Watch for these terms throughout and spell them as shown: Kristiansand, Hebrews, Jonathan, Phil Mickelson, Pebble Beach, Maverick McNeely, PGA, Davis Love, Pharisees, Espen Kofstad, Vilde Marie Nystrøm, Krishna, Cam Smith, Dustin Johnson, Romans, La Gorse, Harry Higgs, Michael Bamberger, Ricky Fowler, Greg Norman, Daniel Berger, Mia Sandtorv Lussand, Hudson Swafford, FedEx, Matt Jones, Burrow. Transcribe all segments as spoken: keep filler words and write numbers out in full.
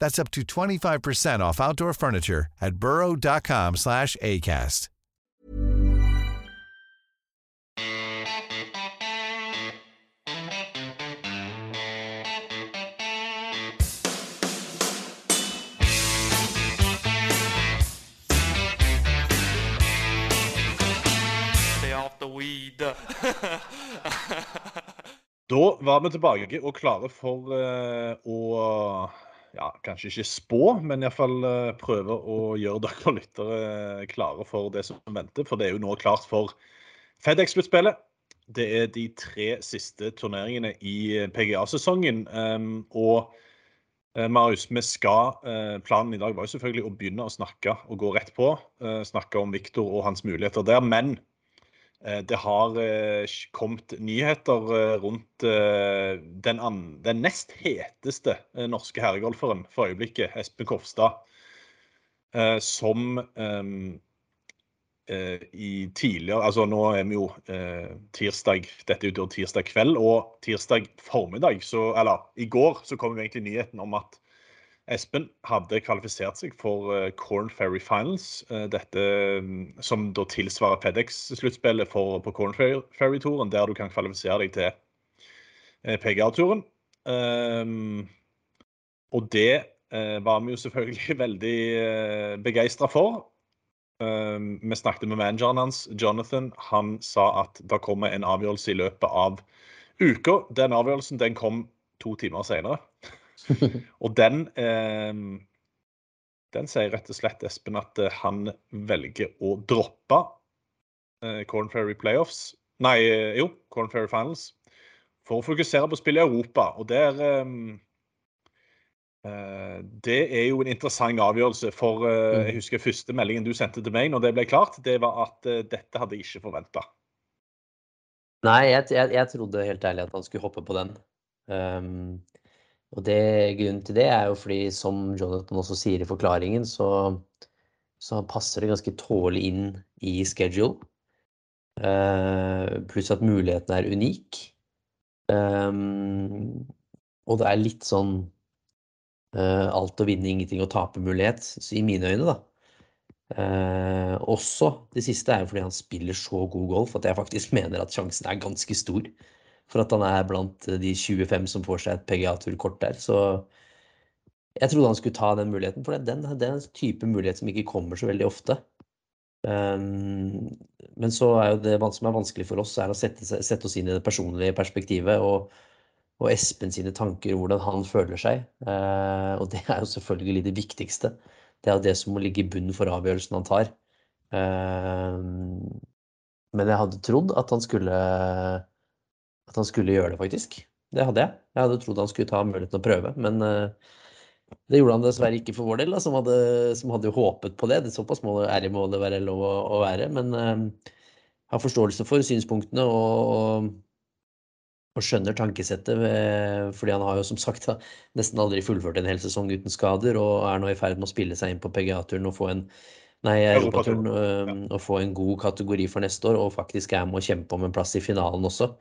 That's up to twenty-five percent off outdoor furniture at burrow dot com slash acast. Stay off the weed. Da var vi tilbake og klare for uh, å... Ja, kanskje ikke spå, men I hvert fall prøve å gjøre dere lyttere klare for det som venter, for det er jo nå klart for FedEx-sluttspillet. Det er de tre siste turneringene I PGA-sesongen, og Marius, vi skal, planen I dag var jo selvfølgelig å begynne å snakke og gå rett på, snakke om Victor og hans muligheter der, men det har kommet nyheter rundt den, andre, den nest heteste norske herregolferen for øyeblikket, Espen Kofstad, som um, I tidligere, altså nå er vi jo uh, tirsdag, dette er jo tirsdag kveld, og tirsdag formiddag, så, eller I går så kom jo egentlig nyheten om at Espen hadde kvalifisert seg for Korn Ferry Finals, dette som da tilsvarer FedEx-sluttspillet på Korn Ferry-turen, der du kan kvalifisere deg til PGA-turen. Og det var vi jo selvfølgelig veldig begeistret for. Vi snakket med manageren hans, Jonathan. Han sa at det kommer en avgjørelse I løpet av uka. Den avgjørelsen den kom to timer senere. Og den eh, den sier rett og slett Espen at han velger å droppe eh, Korn Ferry Playoffs nei, jo, Korn Ferry Finals for å fokusere på spill I Europa og der eh, det er jo en interessant avgjørelse for, eh, jeg husker første meldingen du sendte til meg når det ble klart det var at eh, dette hadde jeg ikke forventet Nei, jeg, jeg, jeg trodde helt ærlig at han skulle hoppe på den um Og det, grunnen til det er jo fordi, som Jonathan også sier I forklaringen, så, så passer det ganske tålig inn I schedule. Uh, pluss at muligheten er unik. Um, og det er litt sånn uh, alt å vinne, ingenting å tape mulighet, I mine øyne da. Uh, også det siste er jo fordi han spiller så god golf at jeg faktisk mener at sjansen er ganske stor. For at han er blant de tjuefem som får seg et PGA-turkort der. Så jeg trodde han skulle ta den muligheten, for det er den type mulighet som ikke kommer så veldig ofte. Um, men så er jo det som er vanskelig for oss, er å sette, sette oss inn I det personlige perspektivet, og, og Espen sine tanker, hvordan han føler seg. Uh, og det er jo selvfølgelig det viktigste. Det er jo det som må ligge I bunnen for avgjørelsen han tar. Uh, men jeg hadde trodd at han skulle... at han skulle gjøre det faktisk. Det hadde jeg. Jeg hadde trodd han skulle ta muligheten å prøve, men det gjorde han dessverre ikke for vår del, da, som, hadde, som hadde håpet på det. Det såpass må det, ære må det være lov å, å være, men um, har forståelse for synspunktene og, og, og skjønner tankesettet, ved, fordi han har jo som sagt da, nesten aldri fullført en hel sesong uten skader, og er nå I ferd med å spille seg inn på PGA-turen og få en Nei, Europa-turen, um, og få en god kategori for neste år, og faktisk er med å kjempe om en plass I finalen også.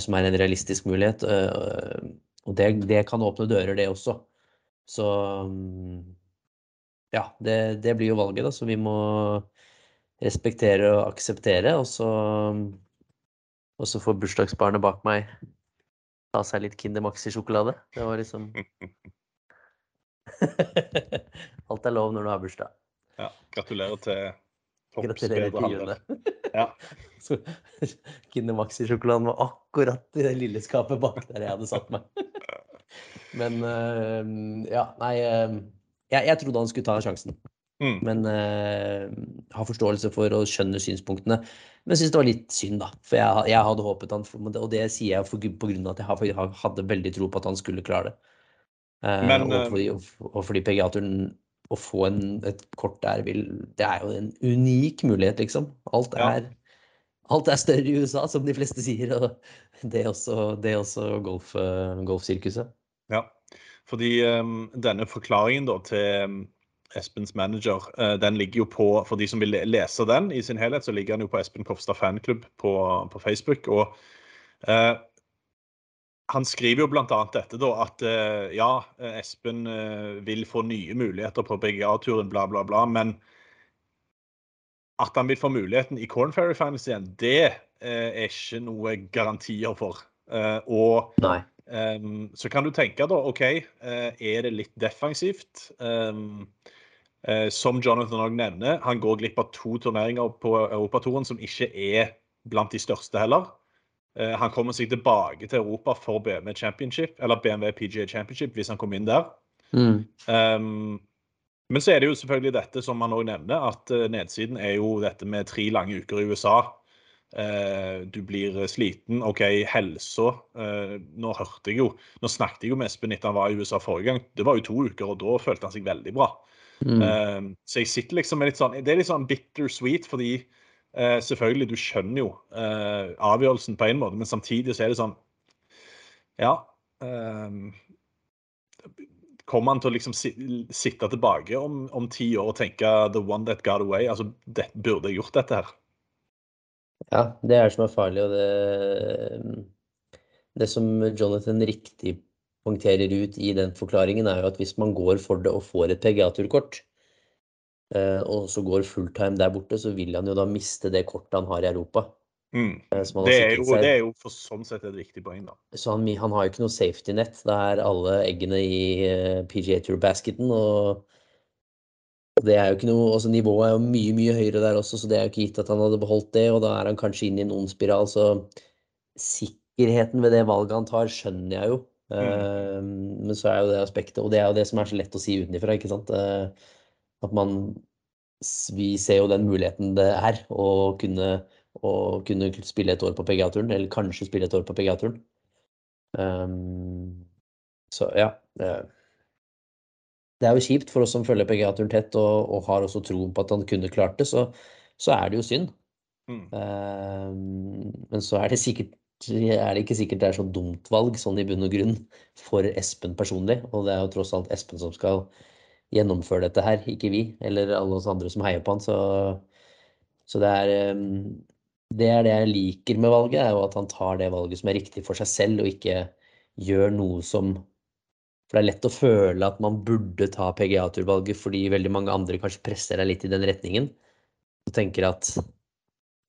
Som er en realistisk mulighet, og det, det kan åpne dører det også. Så ja, det, det blir jo valget da, så vi må respektere og akseptere, og så, og så får bursdagsbarnet bak meg ta seg litt Kinder Maxi-sjokolade. Det var liksom... Alt er lov når du har bursdag. Ja, gratulerer til Gratulerer til June. Ja. Så Kinemaxi-sjokoladen var akkurat i det lille skapet bak der jeg hadde satt meg. Men uh, ja, nei, uh, jeg, jeg trodde han skulle ta sjansen. Mm. Men uh, har forståelse for og skjønner synspunktene. Men synes det var litt synd da, for jeg, jeg hadde håpet han, og det sier jeg for, på grunn av at jeg hadde veldig tro på at han skulle klare det. Uh, Men, og, fordi, og fordi P G A-turen å få en, et kort der vil, det er jo en unik mulighet liksom. Alt er, ja. Alt er større I USA, som de fleste sier, og det er også, det er også golf, golfsirkuset. Ja, fordi um, denne forklaringen da til Espens manager, uh, den ligger jo på, for de som vil lese den I sin helhet, så ligger den jo på Espen Kofstad fanklubb på, på Facebook, og uh, han skriver jo blant annet dette da, at uh, ja, Espen uh, vil få nye muligheter på B G A-turen, bla bla bla, men at han vil få muligheten I Korn Ferry Finals igjen, det uh, er ikke noe garantier for. Uh, og Nei. Um, så kan du tenke da, ok, uh, er det litt defensivt? Um, uh, som Jonathan også nevner, han går glipp av to turneringer på Europaturen som ikke er blant de største heller. Uh, han kommer seg tilbake til Europa for B M W Championship, eller B M W P G A Championship, hvis han kommer inn der. Mm. Um, men så er det jo selvfølgelig dette som han også nevner, at uh, nedsiden er jo dette med tre lange uker I USA, Uh, du blir sliten, ok, helse uh, nå hørte jeg jo nå snakket jeg jo med Espen etter han var I USA forrige gang, det var jo to uker og da følte han seg veldig bra mm. uh, så jeg sitter liksom med litt sånn, det er litt sånn bittersweet fordi uh, selvfølgelig du skjønner jo uh, avgjørelsen på en måte, men samtidig så er det sånn ja uh, kommer han til å liksom si, sitte tilbake om, om ti år og tenke the one that got away, altså det, burde jeg gjort dette her Ja, det er det som er farlig, og det, det som Jonathan riktig punkterer ut I den forklaringen er jo at hvis man går for det og får et P G A-turkort, og så går fulltime der borte, så vil han jo da miste det kortet han har I Europa. Mm. Har det, er jo, det er jo for sånn sett et viktig poeng da. Så han, han har jo ikke noe safety net, det er alle eggene I P G A-turbasketen, og... Det er jo ikke noe, altså nivået er jo mye, mye høyere der også, så det er jo ikke gitt at han hadde beholdt det, og da er han kanskje inne I en ond spiral, så sikkerheten ved det valget han tar skjønner jeg jo, mm. men så er jo det aspektet, og det er jo det som er så lett å si utenifra, ikke sant? At man, vi ser jo den muligheten det er å kunne, å kunne spille et år på P G A-turen, eller kanskje spille et år på P G A-turen. Um, så ja, Det er jo kjipt for oss som følger P G A-turen tett og, og har også tro på at han kunne klart det, så, så er det jo synd. Mm. Um, men så er det, sikkert, er det ikke sikkert det er så dumt valg, sånn I bunn og grunn, for Espen personlig. Og det er jo tross alt Espen som skal gjennomføre dette her, ikke vi, eller alle oss andre som heier på han. Så, så det, er, um, det er det jeg liker med valget, er jo at han tar det valget som er riktig for seg selv, og ikke gjør noe som... For det er lett å føle at man burde ta P G A-turvalget fordi veldig mange andre kanskje presser deg litt I den retningen. Du tenker at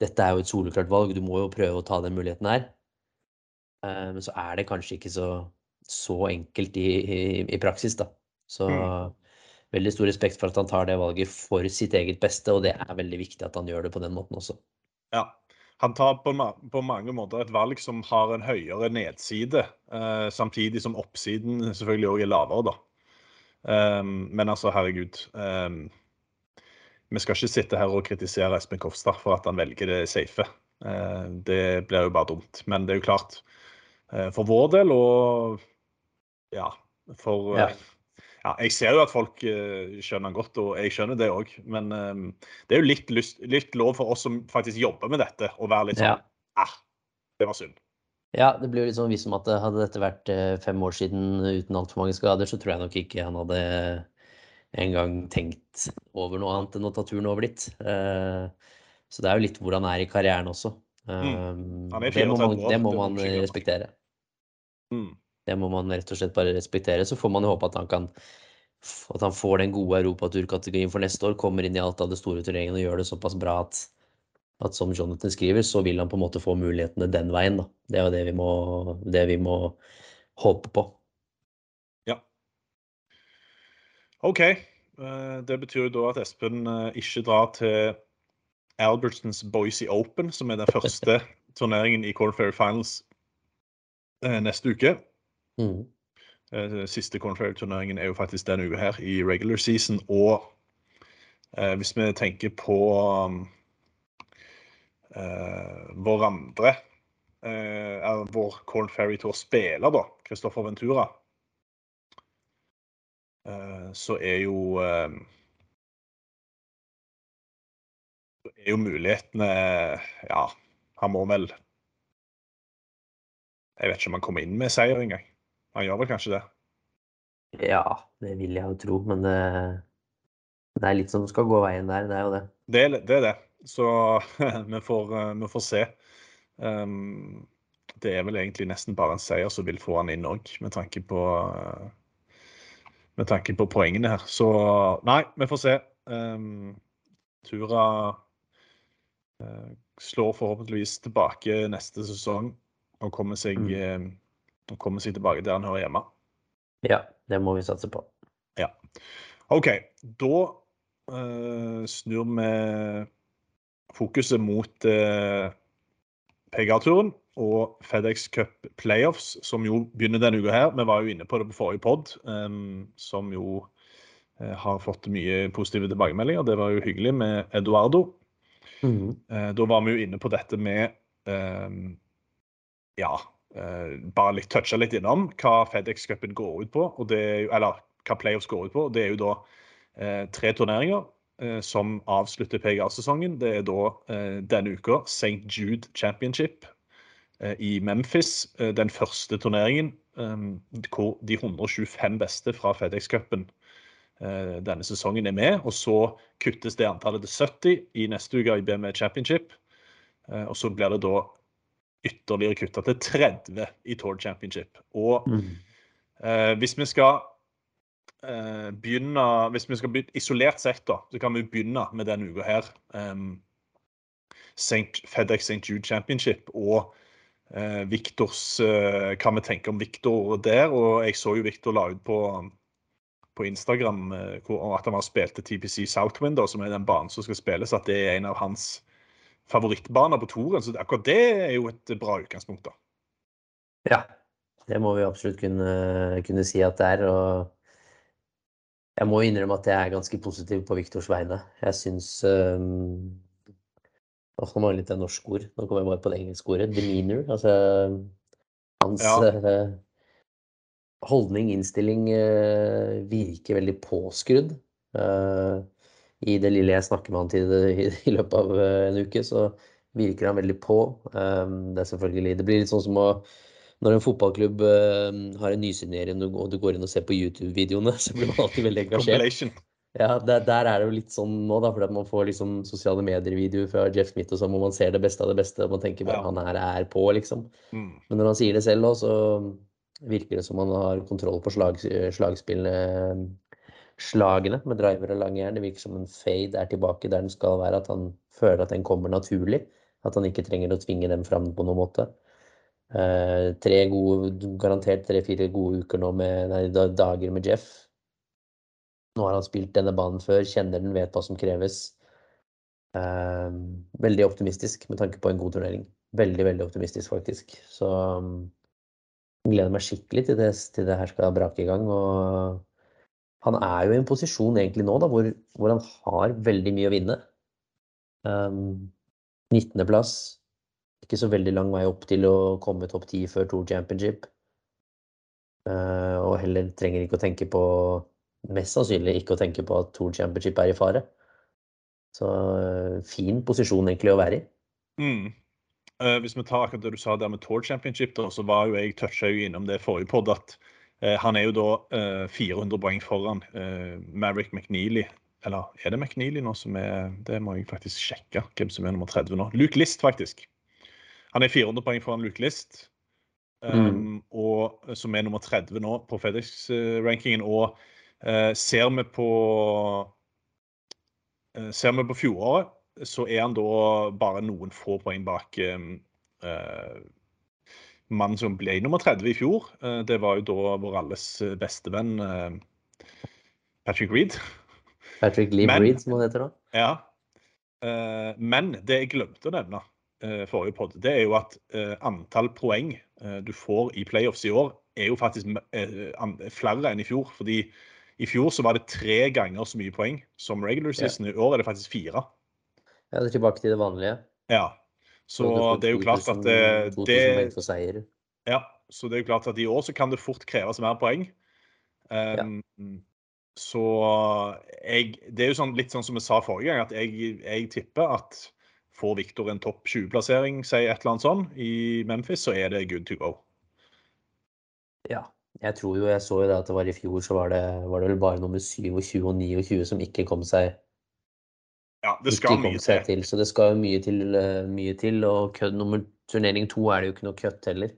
dette er jo et soleklart valg, du må jo prøve å ta den muligheten her. Men så er det kanskje ikke så, så enkelt I, I, I praksis da. Så mm. veldig stor respekt for at han tar det valget for sitt eget beste, og det er veldig viktig at han gjør det på den måten også. Ja. Han tar på, på mange måter et valg som har en høyere nedside, eh, samtidig som oppsiden selvfølgelig også er lavere da. Um, men altså, herregud, um, vi skal ikke sitte her og kritisere Espen Kofstad for at han velger det safe. Uh, det blir jo bare dumt, men det er jo klart uh, for vår del, og ja, for... Uh, ja. Ja, jeg ser jo at folk uh, skjønner han godt, og jeg skjønner det også, men um, det er jo litt, lyst, litt lov for oss som faktisk jobber med dette, å være litt sånn, ja. ah, det var synd. Ja, det blir jo litt sånn visst om at hadde dette vært uh, fem år siden uten alt for mange skader, så tror jeg nok ikke han hadde en gang tenkt over noe annet enn å ta turen over dit. Uh, så det er jo litt hvor han er I karrieren også. Um, mm. det, må man, det må man respektere. Mm. Det må man rett og slett bare respektere, så får man jo håpe at han, kan, at han får den gode Europaturkategorien for neste år, kommer inn I alt av det store turneringen og gjør det såpass bra at, at som Jonathan skriver, så vil han på en måte få mulighetene den veien. Da. Det er jo det vi, må, det vi må håpe på. Ja. Ok, det betyr jo da at Espen ikke drar til Albertsons Boise Open, som er den første turneringen i Korn Ferry Finals eh, neste uke. Mm. Eh, siste Korn Ferry turneringen er jo faktisk denne uke her I regular season, og eh, hvis vi tenker på eh, vår andre, eh, vår Korn Ferry Tour spiller da, Kristoffer Ventura, eh, så er jo... Eh, er jo mulighetene, ja, han må vel, jeg vet ikke om han kommer inn med seier engang, han gjør vel kanskje det? Ja, det vil jeg jo tro, men det, det er litt som skal gå veien der, det er jo det. Det, det er det, så vi, får, vi får se. Um, det er vel egentlig nesten bare en seier som vil få han inn også, med tanke på, med tanke på poengene her. Så nei, vi får se. Um, Tura... slår forhåpentligvis tilbake neste sesong og kommer seg, mm. og kommer seg tilbake der han hører hjemme. Ja, det må vi satse på. Ja. Ok, da uh, snur vi fokuset mot uh, P G A-turen og FedEx Cup Playoffs, som jo begynner denne uka her. Vi var jo inne på det på forrige podd, um, som jo uh, har fått mye positive tilbakemeldinger. Det var jo hyggelig med Eduardo. Mm-hmm. Da var vi jo inne på dette med um, ja, uh, bare litt toucha litt innom hva FedEx-cupen går ut på og det er jo, eller hva playoffs går ut på og det er jo da uh, tre turneringer uh, som avslutter P G A-sesongen det er da uh, denne uka Saint Jude Championship uh, I Memphis, uh, den første turneringen um, hvor de one hundred twenty-five beste fra FedEx-cupen denne sesongen er med, og så kuttes det antallet til seventy I neste uke I B M W Championship, og så blir det da ytterligere kuttet til thirty I Tour Championship. Og mm. eh, hvis vi skal eh, begynne, hvis vi skal begynne isolert sett da, så kan vi begynne med denne uka her, um, Saint, FedEx Saint Jude Championship, og eh, Victors, eh, hva vi tenker om Victor der, og jeg så jo Victor la ut på på Instagram hvor at han har spilt til T P C Southwind, da, som er den banen som skal spilles, at det er en av hans favorittbaner på toren, så akkurat det er jo et bra utgangspunkt da. Ja, det må vi absolutt kunne, kunne si at det er, og jeg må innrømme at jeg er ganske positiv på Victors vegne. Jeg synes, um, nå mangler litt av norsk ord, nå kommer jeg bare på det engelske ordet, demeanor, altså hans... Ja. Holdning, innstilling uh, virker veldig påskrudd uh, I det lille jeg snakker med han til det, I løpet av uh, en uke så virker han veldig på um, det er selvfølgelig, det blir litt sånn som å når en fotballklubb uh, har en nysignering og du går inn og ser på YouTube-videoene så blir man alltid veldig engasjert ja, der, der er det jo litt sånn nå da, fordi at man får liksom sosiale medier-videoer fra Jeff Smith og sånn, og man ser det beste av det beste og man tenker bare, ja. Han her er på liksom mm. men når han sier det selv da, så virker det som man har kontroll på slag, slagspillene, slagene med driver og langjern. Det virker som en fade er tilbake der den skal være, at han føler at den kommer naturlig, at han ikke trenger å tvinge dem frem på noen måte. Eh, tre gode, garantert tre-fire gode uker nå med, nei, dager med Jeff. Nå har han spilt denne banen før, kjenner den, vet hva som kreves. Eh, veldig optimistisk med tanke på en god turnering. Veldig, veldig optimistisk faktisk. Så... Jeg gleder meg skikkelig til det, til det her skal brake I gang, og han er jo I en posisjon egentlig nå da, hvor, hvor han har veldig mye å vinne. Um, nineteen plass, ikke så veldig lang vei opp til å komme topp ten før Tour Championship, uh, og heller trenger ikke å tenke på, mest sannsynlig ikke å tenke på at Tour Championship er I fare. Så uh, fin posisjon egentlig å være I. Mm. Uh, hvis vi tar akkurat det du sa der med Tour Championship da, så var jo jeg touchet jo innom det forrige podd at uh, han er jo da uh, four hundred poeng foran uh, Maverick McNeely, eller er det McNeely nå som er, det må jeg faktisk sjekke hvem som er nummer thirty nå, Luke List faktisk han er four hundred poeng foran Luke List um, mm. og som er nummer thirty nå på FedEx-rankingen og uh, ser vi på uh, ser vi på fjoråret så er han da bare noen få poeng bak uh, mannen som ble nummer thirty I fjor. Uh, det var jo da vår alles bestevenn uh, Patrick Reed. Patrick Reed, som han heter da. Ja, Eh, men det jeg glemte å nevne eh, forrige podd, det er jo at eh, antall poeng eh, du får i playoffs i år er jo faktisk eh, an, flere enn i fjor, fordi i fjor så var det tre ganger så mye poeng som regular season, ja. I år er det faktisk fire. Ja, det er tilbake til det vanlige. Ja, så, så det er jo klart at det, det ja, så det er jo klart at i år så kan det fort kreves mer poeng. Um, ja. Så jeg, det er jo sånn, litt sånn som jeg sa forrige gang, at jeg, jeg tipper at får Victor en topp tjue-plassering, sier et eller annet sånn, i Memphis, så er det good to go. Ja, jeg tror jo, jeg så jo det at det var i fjor, så var det, var det vel bare nummer syvogtyve og tjueni og tjue som ikke kom seg, ja, det skal mye til. til. Så det skal jo mye til, mye til og kødd nummer turnering to er det jo ikke noe kødd heller.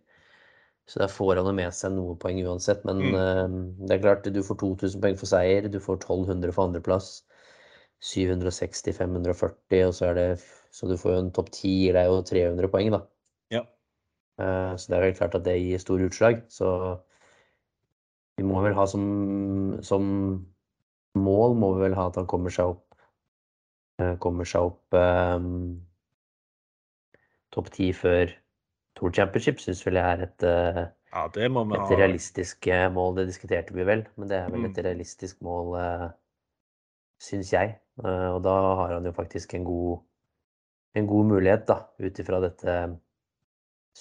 Så der får han med seg noen poeng uansett, men mm. uh, det er klart du får to tusen poeng for seier, du får tolv hundre for andre plass, syv hundre og seksti, fem hundre og førti, og så er det, så du får jo en topp ti, det er jo tre hundre poeng da. Ja. Uh, så det er vel klart at det gir stor utslag, så vi må vel ha som, som mål, må vi vel ha at han kommer seg opp, uh, kommer seg opp um, topp ti før Tour Championship, synes vel jeg er et, ja, det må man et ha. Realistisk mål, det diskuterte vi vel, men det er vel et realistisk mål, synes jeg, og da har han jo faktisk en god, en god mulighet da, utifra dette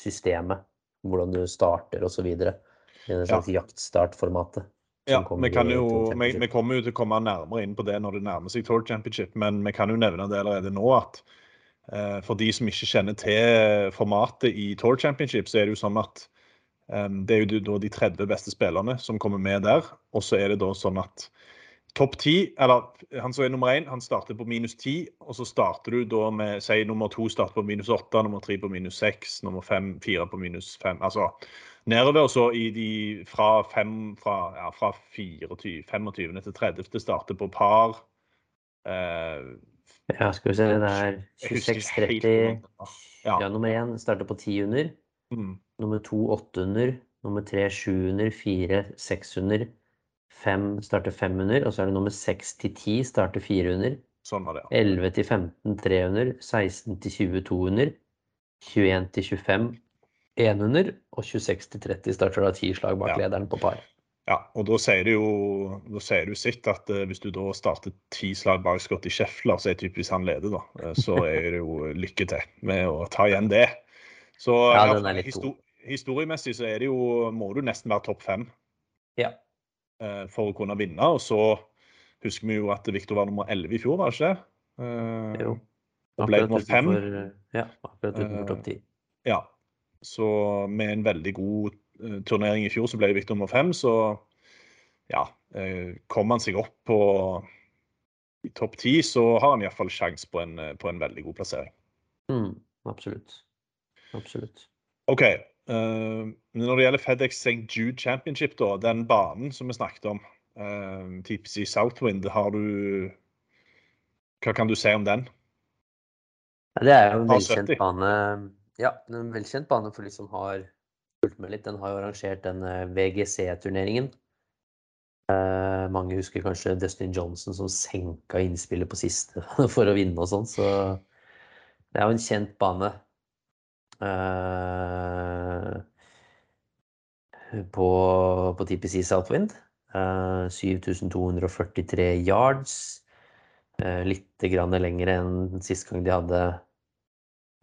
systemet, hvordan du starter og så videre, i en slags ja. Jaktstartformatet. Ja, vi kan jo, vi, vi kommer jo til å komme nærmere inn på det når det nærmer seg Tour Championship, men vi kan jo nevne det allerede nå at for de som ikke kjenner til formatet i Tour Championship, så er det jo sånn at um, det er jo da de tretti beste spillerne som kommer med der, og så er det da sånn at topp ti, eller han som er nummer én, han starter på minus ti, og så starter du da med, si nummer to starter på minus åtte, nummer tre på minus seks, nummer fem, fire på minus fem, altså nedover, og så i de fra fem, fra, ja, fra tjuefire, tjuefem til tretti det starter på par, eh, uh, ja, skal vi se, det er tjueseks tretti, ja. Ja, nummer én starter på ti under, mm. nummer to åtte under, nummer tre sju under, fire seks under, fem starter fem under, og så er det nummer seks til ti starter fire under, sånn var det, ja. elleve til femten tre under, seksten til tjue to under, tjueen til tjuefem én under, og tjueseks til tretti starter da ti slag bak ja. Lederen på par. Ja, og da sier du jo, da sier du sitt at uh, hvis du da starter ti slag bak Scottie Scheffler, så er typisk han leder da, uh, så er det jo lykke til med å ta igjen det. Så ja, den er litt histor- god. Historiemessig så er det jo, må du nesten være topp fem ja. uh, for å kunne vinne, og så husker vi jo at Victor var nummer elleve i fjor, var det ikke? Uh, jo, og ble nummer fem. For, ja, akkurat utenfor topp ti. Uh, ja, så med en veldig god turnering i fjor så ble Victor nummer fem, så ja, kom han seg opp på i topp ti, så har han i hvert fall sjans på en, på en veldig god plassering. Mm, absolutt. Absolutt. Ok, uh, når det gjelder FedEx Saint Jude Championship da, den banen som vi snakket om, uh, T P C Southwind, har du, hva kan du si om den? Ja, det er jo en velkjent bane, ja, en velkjent bane for de som har med litt. Den har jo arrangert den V G C-turneringen. Eh, mange husker kanskje Dustin Johnson som senka innspillet på siste for å vinne og sånn, så det er jo en kjent bane eh, på, på T P C Southwind. Eh, syv tusen to hundre og førtitre yards, eh, litt grann lengre enn siste gang de hadde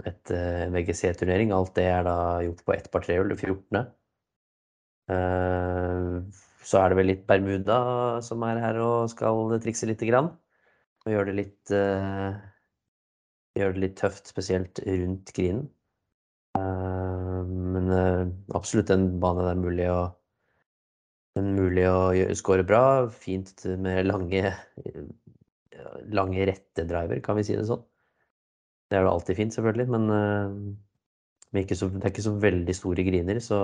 et uh, V G C-turnering. Alt det er da gjort på ett par tre hull, fjortende. Uh, så er det vel litt Bermuda som er her og skal trikse litt grann. Og gjør det litt, uh, gjør det litt tøft, spesielt rundt grinen. Uh, men uh, absolutt en bane der mulig å, mulig å score bra. Fint med lange, lange rette driver, kan vi si det sånn. Det er jo alltid fint selvfølgelig, men uh, ikke så, det er ikke så veldig store griner, så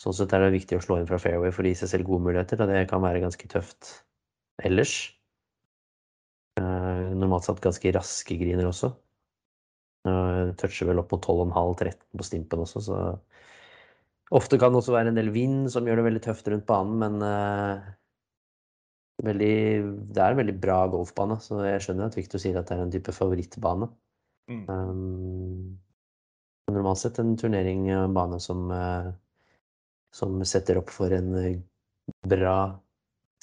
sånn sett er det viktig å slå inn fra fairway for å gi seg selv gode muligheter, og det kan være ganske tøft ellers. Uh, normalt satt ganske raske griner også. Uh, toucher vel opp på tolv komma fem til tretten på stimpen også, så ofte kan det også være en del vind som gjør det veldig tøft rundt banen, men uh, veldig, det er en veldig bra golfbane, så jeg skjønner at Victor sier at det er en type favorittbane. Mm. Um, normalt sett en turnering og en bane som, som setter opp for en bra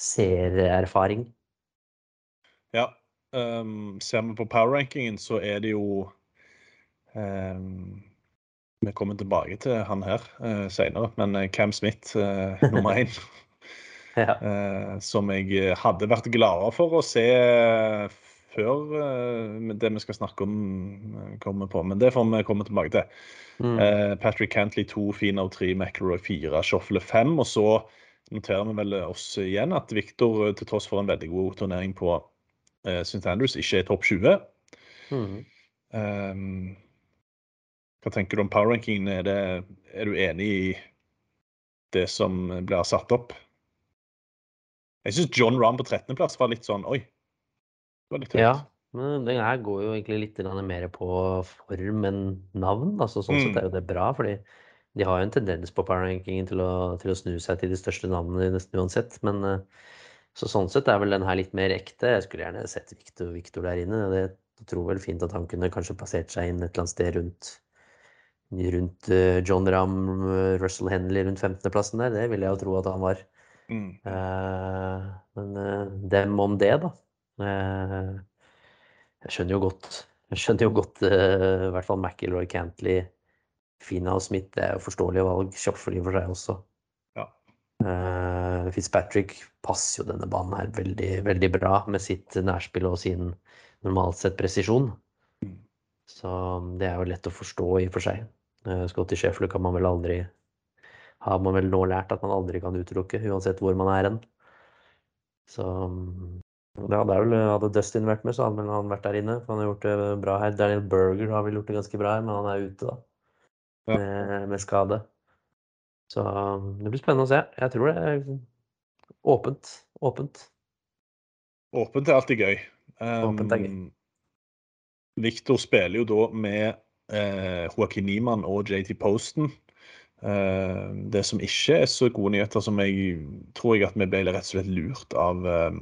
seererfaring. Ja, um, ser vi på power-rankingen så er det jo, um, vi kommer tilbake til han her uh, senere, men Cam Smith, uh, nummer en, ja. uh, som jeg hadde vært gladere for å se før uh, det vi skal snakke om kommer på, men det får vi komme tilbake til. Mm. Uh, Patrick Cantley to, Fino tre, McIlroy fire, Schauffele fem, og så noterer vi vel oss igjen at Victor, til tross for en veldig god turnering på eh, Saint Andrews, ikke er topp tjue. Mm. Um, hva tenker du om power-rankingen? Er, er du enig I det som blir satt opp? Jeg synes John Rahm på trettende plass var litt sånn, oi, det var litt høyt. Ja, men den her går jo egentlig litt mer på form enn navn, altså sånn mm. sett er jo det bra, fordi de har jo en tendens på power-rankingen til å, til å snu seg til de største navnene nesten uansett, men så sånn sett er vel den her litt mer ekte. Jeg skulle gjerne sett Victor, Victor der inne, og det tror vel fint at han kunne kanskje passert seg inn et eller annet sted rundt, rundt John Rahm, Russell Henley rundt femtendeplassen der, det ville jeg jo tro at han var. Mm. Uh, men uh, dem om det da. Uh, jeg skjønner jo godt, jeg skjønner jo godt, uh, I hvert fall McIlroy, Cantley, Fina og Smith er jo forståelige valg, Schauffele for seg også. Ja. Uh, Fitzpatrick passer jo denne banen her veldig, veldig bra med sitt nærspill og sin normalt sett presisjon. Mm. Så det er jo lett å forstå I for seg. Uh, Scottie Schauffele kan man vel aldri, har man vel nå lært at man aldri kan utelukke, uansett hvor man er enn. Så det hadde, vel, hadde Dustin vært med, så hadde han vært der inne, for han har gjort det bra her. Daniel Berger har vel gjort det ganske bra her, men han er ute da. Ja. Med, med skade. Så det blir spennende å se. Jeg tror det er åpent. Åpent, åpent er alltid gøy. Um, åpent er gøy. Victor spiller jo da med eh, Joaquin Niemann og J T Poston. Eh, det som ikke er så gode nyheter som jeg tror jeg at vi ble rett og slett lurt av, eh,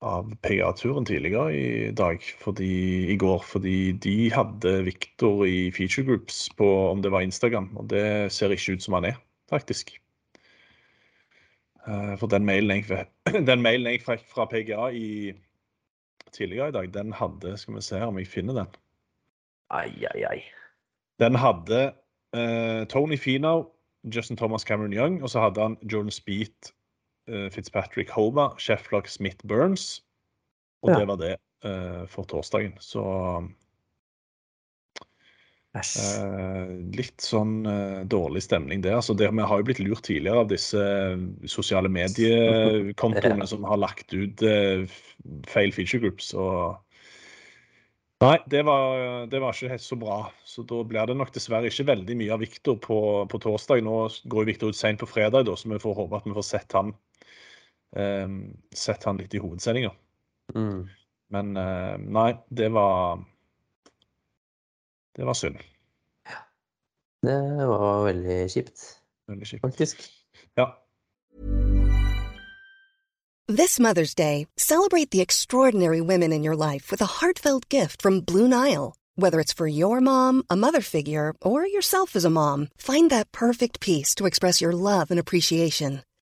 av P G A-turen tidligere I dag, fordi, I går, fordi de hadde Victor I feature groups på, om det var Instagram, og det ser ikke ut som han er, faktisk. Eh, for den mailen jeg, den mailen jeg fikk fra P G A I, tidligere I dag, den hadde, skal vi se om jeg finner den. Ai, ai, ai. Den hadde eh, Tony Finau, Justin Thomas, Cameron Young, og så hadde han Jordan Spieth, Fitzpatrick, Hova, Scheffler, Smith, Burns, og ja. Det var det uh, for torsdagen. Så uh, litt sånn uh, dårlig stemning der. Altså, det, vi har jo blitt lurt tidligere av disse sosiale mediekontoene som har lagt ut uh, feil feature groups. Og... Nei, det var, det var ikke helt så bra. Så da blir det nok dessverre ikke veldig mye av Victor på, på torsdag. Nå går Victor ut sent på fredag, da, så vi får håpe at vi får sett han Um, sett han litt I hovedsendingen mm. men uh, nei, det var det var synd ja. Det var veldig kjipt veldig kjipt faktisk ja This Mother's Day, celebrate the extraordinary women in your life with a heartfelt gift from Blue Nile. Whether it's for your mom, a mother figure, or yourself as a mom, find that perfect piece to express your love and appreciation.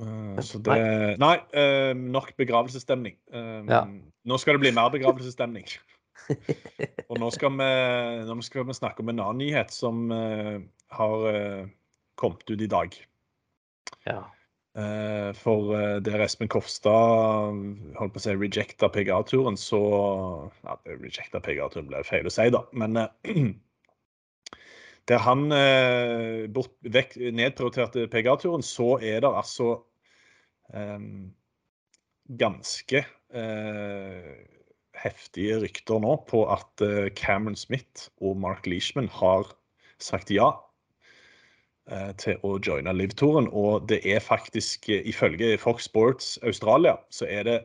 Uh, så det, nei, nei uh, nok begravelsesstemning. Um, ja. Nå skal det bli mer begravelsesstemning. Og nå skal, vi, nå skal vi snakke om en annen nyhet som uh, har uh, kommet ut I dag. Ja. Uh, for uh, der Espen Kofstad holdt på å si rejecta P G A-turen, så ja, rejecta P G A-turen ble feil å si da, men uh, der han eh, bort, vekk, nedprioriterte P G A-turen, så er det altså eh, ganske eh, heftige rykter nå på at eh, Cameron Smith og Mark Leishman har sagt ja eh, til å joine L I V-turen, og det er faktisk, ifølge Fox Sports Australia, så er det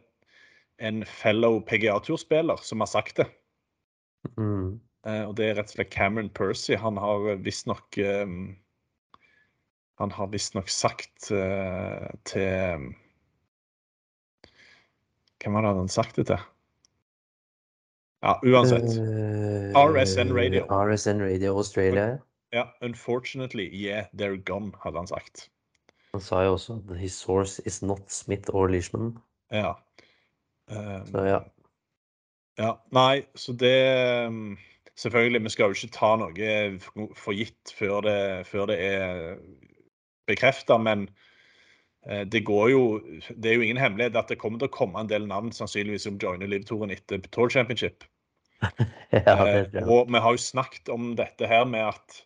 en fellow P G A-turspiller som har sagt det. Mhm. Uh, og det er rett og slett Cameron Percy. Han har visst nok um, han har visst nok sagt uh, til um, hvem hadde han sagt det til? Ja, uansett. Uh, R S N Radio. R S N Radio Australia. Ja, uh, unfortunately, yeah, they're gone, hadde han sagt. Han sa jo også, his source is not Smith or Leishman. Ja. Um, så ja. Ja, nei, så det... Um, Selvfølgelig, vi skal jo ikke ta noe for gitt før det, før det er bekreftet, men det går jo, det er jo ingen hemmelighet at det kommer til å komme en del navn sannsynligvis som joiner L I V-turen etter Tour Championship. Ja, det, og vi har jo snakket om dette her med at,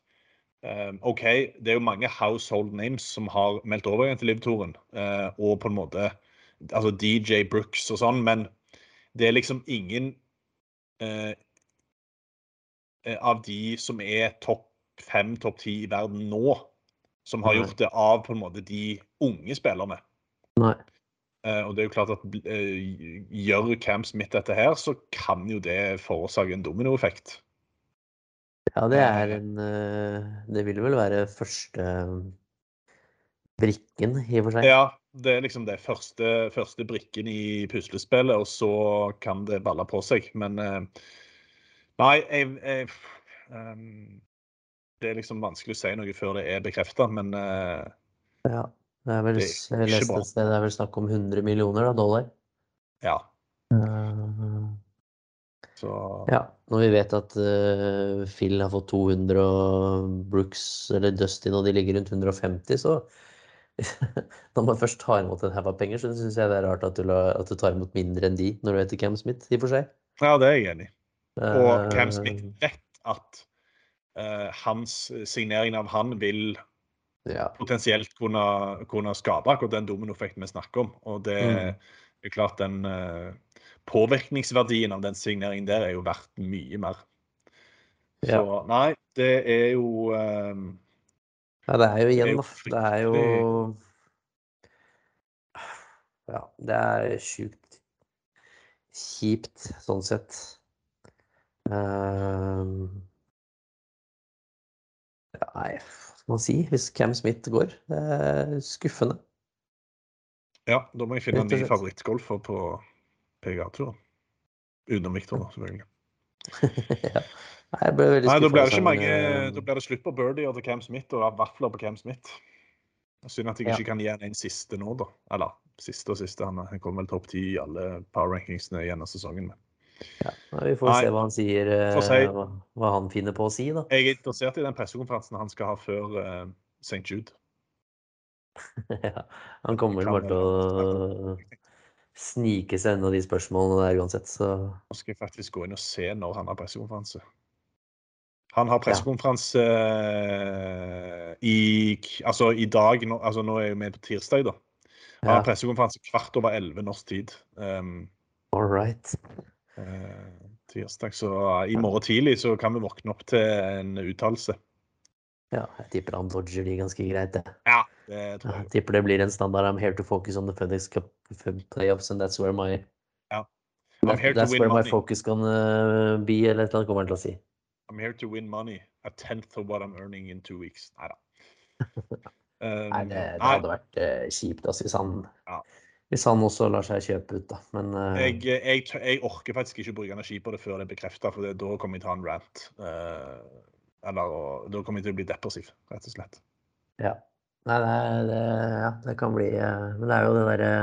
ok, det er jo mange household names som har meldt over igjen til L I V-turen, og på en måte, altså D J Brooks og sånn, men det er liksom ingen... av de som er topp fem, topp ti I verden nå, som har gjort det av på en måte de unge spillerne. Nei. Uh, og det er jo klart at uh, gjør Cam Smith dette her, så kan jo det forårsage en dominoeffekt. Ja, det er en... Uh, det vil vel være første brikken I for seg. Ja, det er liksom det første, første brikken I puslespillet, og så kan det balle på seg, men... Uh, Nei, jeg, jeg, um, det er liksom vanskelig å si noe før det er bekreftet, men uh, ja, det er vel det er ikke bra. Det er vel snakk om hundre millioner dollar. Ja. Uh, Så. Ja, når vi vet at uh, Phil har fått to hundre og Brooks eller Dustin og de ligger rundt hundre og femti, så når man først tar imot en haug av penger, så synes jeg det er rart at du, at du tar imot mindre enn de, når du heter Cam Smith, I for seg. Ja, det er jeg enig I. Og Cam Smith vet at uh, hans signering av han vil ja. Potensielt kunne, kunne skade akkurat den dominoeffekten vi snakker om, og det mm. er klart den uh, påvirkningsverdien av den signeringen der er jo verdt mye mer. Så ja. Nei, det er jo um, ja, det er jo igjen, det er jo, det er jo ja, det er sjukt kjipt, sånn sett. Uh, nei, hva skal man si hvis Cam Smith går det er skuffende ja, da må jeg finne en ny favorittgolfer på P G A-turen utenom Victor selvfølgelig ja. Nei, jeg ble veldig skuffende nei, da blir det ikke mange da blir det slutt på birdie og til Cam Smith og vaffler på Cam Smith jeg synes at jeg ikke ja. Kan gi en siste nå da eller siste og siste han, han kommer vel topp ti I alle power rankingsene gjennom sesongen med Ja, vi får se Nei, hva han sier si, hva, hva han finner på å si da. Jeg er interessert I den pressekonferansen han skal ha før uh, Saint Jude ja, han kommer bare til å snike seg inn av de spørsmålene der uansett så. Nå skal jeg faktisk gå inn og se når han har pressekonferanse han har pressekonferanse ja. I, altså, I dag nå, altså, nå er jeg med på tirsdag da han ja. Har pressekonferanse kvart over elleve norsk tid um, all right Eh, tirsdag, så I morgen tidlig så kan vi våkne opp til en uttalelse. Ja, jeg tipper han dodger de ganske greit det. Ja, det tror jeg. Jeg tipper det blir en standard I'm here to focus on the FedEx Cup playoffs and that's where my ja. I'm here that's to win where money. my focus can uh, be, eller et eller annet kommer han til å si. I'm here to win money. A tenth of what I'm earning in two weeks. Nei da. Um, nei, det, det hadde nei. vært uh, kjipt altså, hvis, han, ja. hvis han også lar seg kjøpe ut. Da. Men, uh, jeg, jeg, jeg orker faktisk ikke å bruke energi på det før det er bekreftet, for det, da kommer jeg til å ha en rant. Uh, eller og, da kommer jeg til å bli depressiv, rett og slett. Ja, nei, det, det, ja, det kan bli... Uh, men det er jo det der... Uh,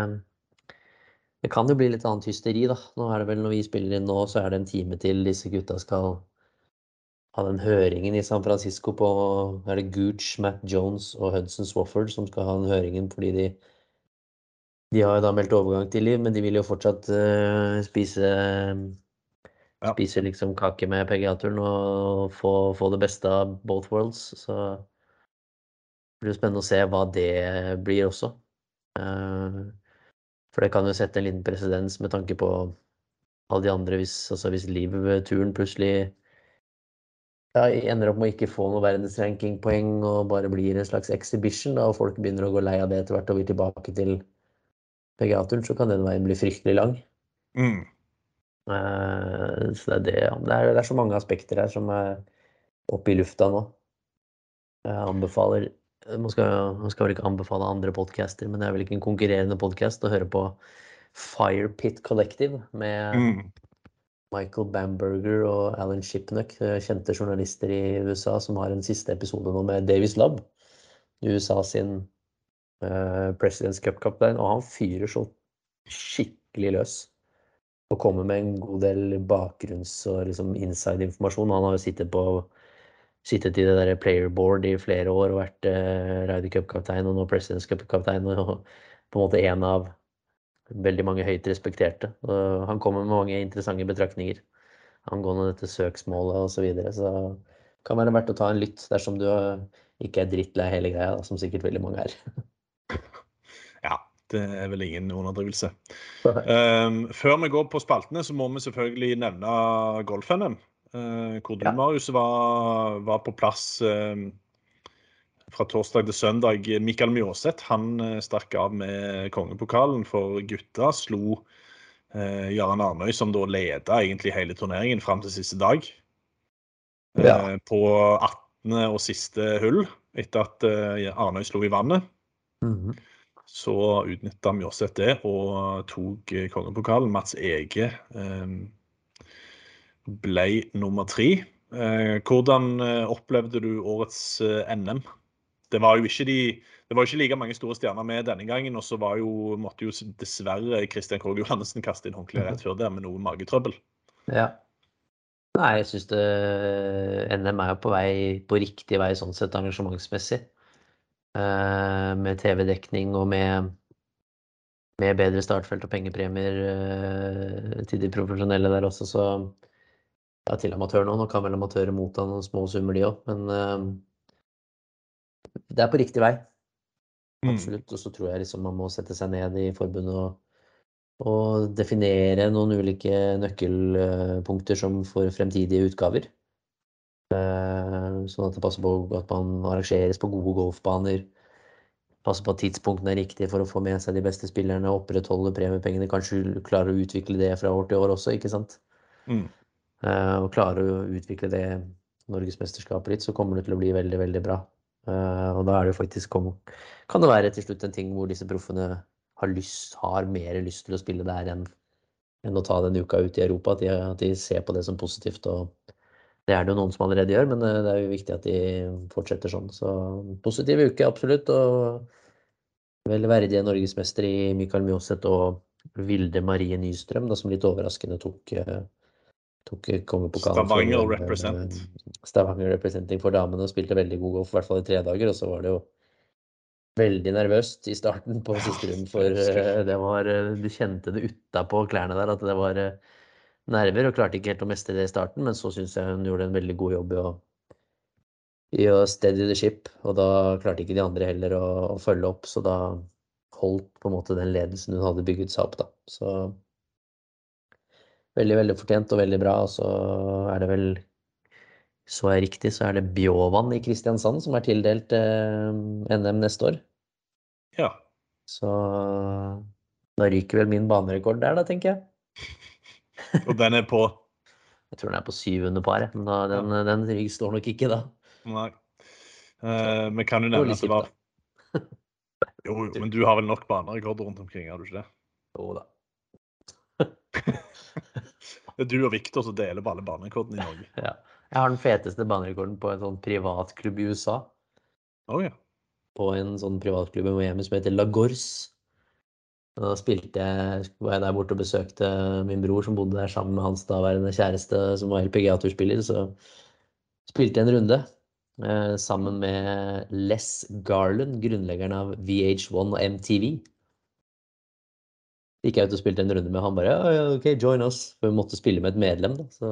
Det kan jo bli litt annet hysteri da. Nå er det vel når vi spiller inn nå, så er det en time til disse gutta skal ha den høringen i San Francisco på, er det Gooch, Matt Jones og Hudson Swafford som skal ha den høringen, fordi de, de har jo da meldt overgang til Liv, men de vil jo fortsatt uh, spise, ja. spise liksom kake med P G A-turen og få, få det beste av both worlds, så det blir spennende å se hva det blir også. Uh, For det kan jo sette en liten presedens med tanke på alle de andre, hvis, altså hvis Liv-turen plutselig ja, ender opp med å ikke få noen verdensrankingpoeng og bare blir en slags exhibition, da, og folk begynner å gå lei av det etter hvert og vil tilbake til P G A-turen, så kan den veien bli fryktelig lang. Mm. Uh, så det er, det, det, er, det er så mange aspekter her som er oppe i lufta nå. Jeg anbefaler... Man skal, man skal vel ikke anbefale andre podcaster, men det er vel ikke en konkurrerende podcast å høre på Fire Pit Collective med mm. Michael Bamberger og Alan Shipnuck, kjente journalister i U S A, som har en siste episode nå med Davis Love, U S A sin uh, President's Cup-kaptein, og han fyrer så skikkelig løs og kommer med en god del bakgrunns- og liksom inside-informasjon. Han har jo sittet på sittet i det der playerboard i flere år og vært eh, Ryder Cup-kaptein og nå President's Cup-kaptein og på en måte en av veldig mange høyt respekterte. Og han kommer med mange interessante betraktninger angående dette søksmålet og så videre, så det kan være verdt å ta en lytt dersom du ikke er drittlei hele greia, da, som sikkert veldig mange er. Ja, det er vel ingen underdrivelse. Um, før vi går på spaltene så må vi selvfølgelig nevne golf-N M. Uh, hvor du, ja. Marius, var, var på plass uh, fra torsdag til søndag. Mikael Mjåseth, han uh, stakk av med kongepokalen for gutta, slo uh, Jaran Arnøy, som da ledet egentlig hele turneringen frem til siste dag. Uh, ja. På attende og siste hull, etter at uh, Arnøy slo i vannet. Mm-hmm. Så utnyttet Mjåseth det, og tok uh, kongepokalen. Mats Ege... Uh, blei nummer tre. Eh, hvordan opplevde du årets eh, N M? Det var jo ikke de, det var ikke like mange store stjerner med denne gangen, og så var jo, måtte jo dessverre Christian Krogh Johansen kaste inn håndkle rett før det med noe magetrøbbel. Ja. Nei, jeg synes det, N M er jo på vei, på riktig vei sånn sett arrangementsmessig. Eh, med T V-dekning og med med bedre startfelt og pengepremier eh, til de profesjonelle der også, så ja, til amatør nå. Nå kan vel amatører motta noen små summer de også, men uh, det er på riktig vei. Absolutt, og så tror jeg liksom man må sette seg ned i forbundet og, og definere noen ulike nøkkelpunkter som for fremtidige utgaver. Uh, sånn at det passer på at man arrangeres på gode golfbaner, passer på at tidspunktene er riktige for å få med seg de beste spillerne, opprettholde premiepengene, kanskje klare å utvikle det fra år til år også, ikke sant? Mm. Uh, og klarer å utvikle det Norgesmesterskapet litt, så kommer det til å bli veldig, veldig bra. Uh, og da er det jo faktisk, kan det være til slutt en ting hvor disse proffene har, lyst, har mer lyst til å spille der enn, enn å ta den uka ut i Europa, at de, at de ser på det som positivt, og det er det jo noen som allerede gjør, men det er jo viktig at de fortsetter sånn. Så positiv uke, absolutt, og vel verdige Norgesmester i Mikael Mjåseth og Vilde Marie Nystrøm, da, som litt overraskende tok... Uh, Stavanger represent. Stavanger representing for damene og spilte veldig god golf, i hvert fall i tre dager, og så var det jo veldig nervøst i starten på siste runden, for det var, du kjente det utenpå klærne der, at det var nerver, og klarte ikke helt å mestre det i starten, men så synes jeg hun gjorde en veldig god jobb i å, i å steady the ship, og da klarte ikke de andre heller å, å følge opp, så da holdt på en måte den ledelsen hun hadde bygget seg opp da, så... Veldig, veldig fortjent og veldig bra, og så er det vel, så er riktig, så er det Bjåvann i Kristiansand som er tildelt eh, N M neste år. Ja. Så da ryker vel min banerekord der da, tenker jeg. Og den er på? Jeg tror den er på syvende par, men da, den, ja. Den står nok ikke da. Nei. Eh, men kan du nevne at det var... Jo, jo, men du har vel nok banerekorder rundt omkring, har du ikke det? Jo da. Det er du og Victor som deler på alle banerekordene i Norge. Ja. Jeg har den feteste banerekorden på en sånn privatklubb i U S A. Oh, ja. På en sånn privatklubb i Miami som heter La Gorse. Og da spilte jeg, var jeg der borte og besøkte min bror som bodde der sammen med hans daværende kjæreste som var L P G A-turspiller, så spilte jeg en runde eh, sammen med Les Garland, grunnleggeren av V H one og M T V. Gikk jeg ut og spilte en runde med, han bare, ja, ja, ok, join us, for vi måtte spille med et medlem da, så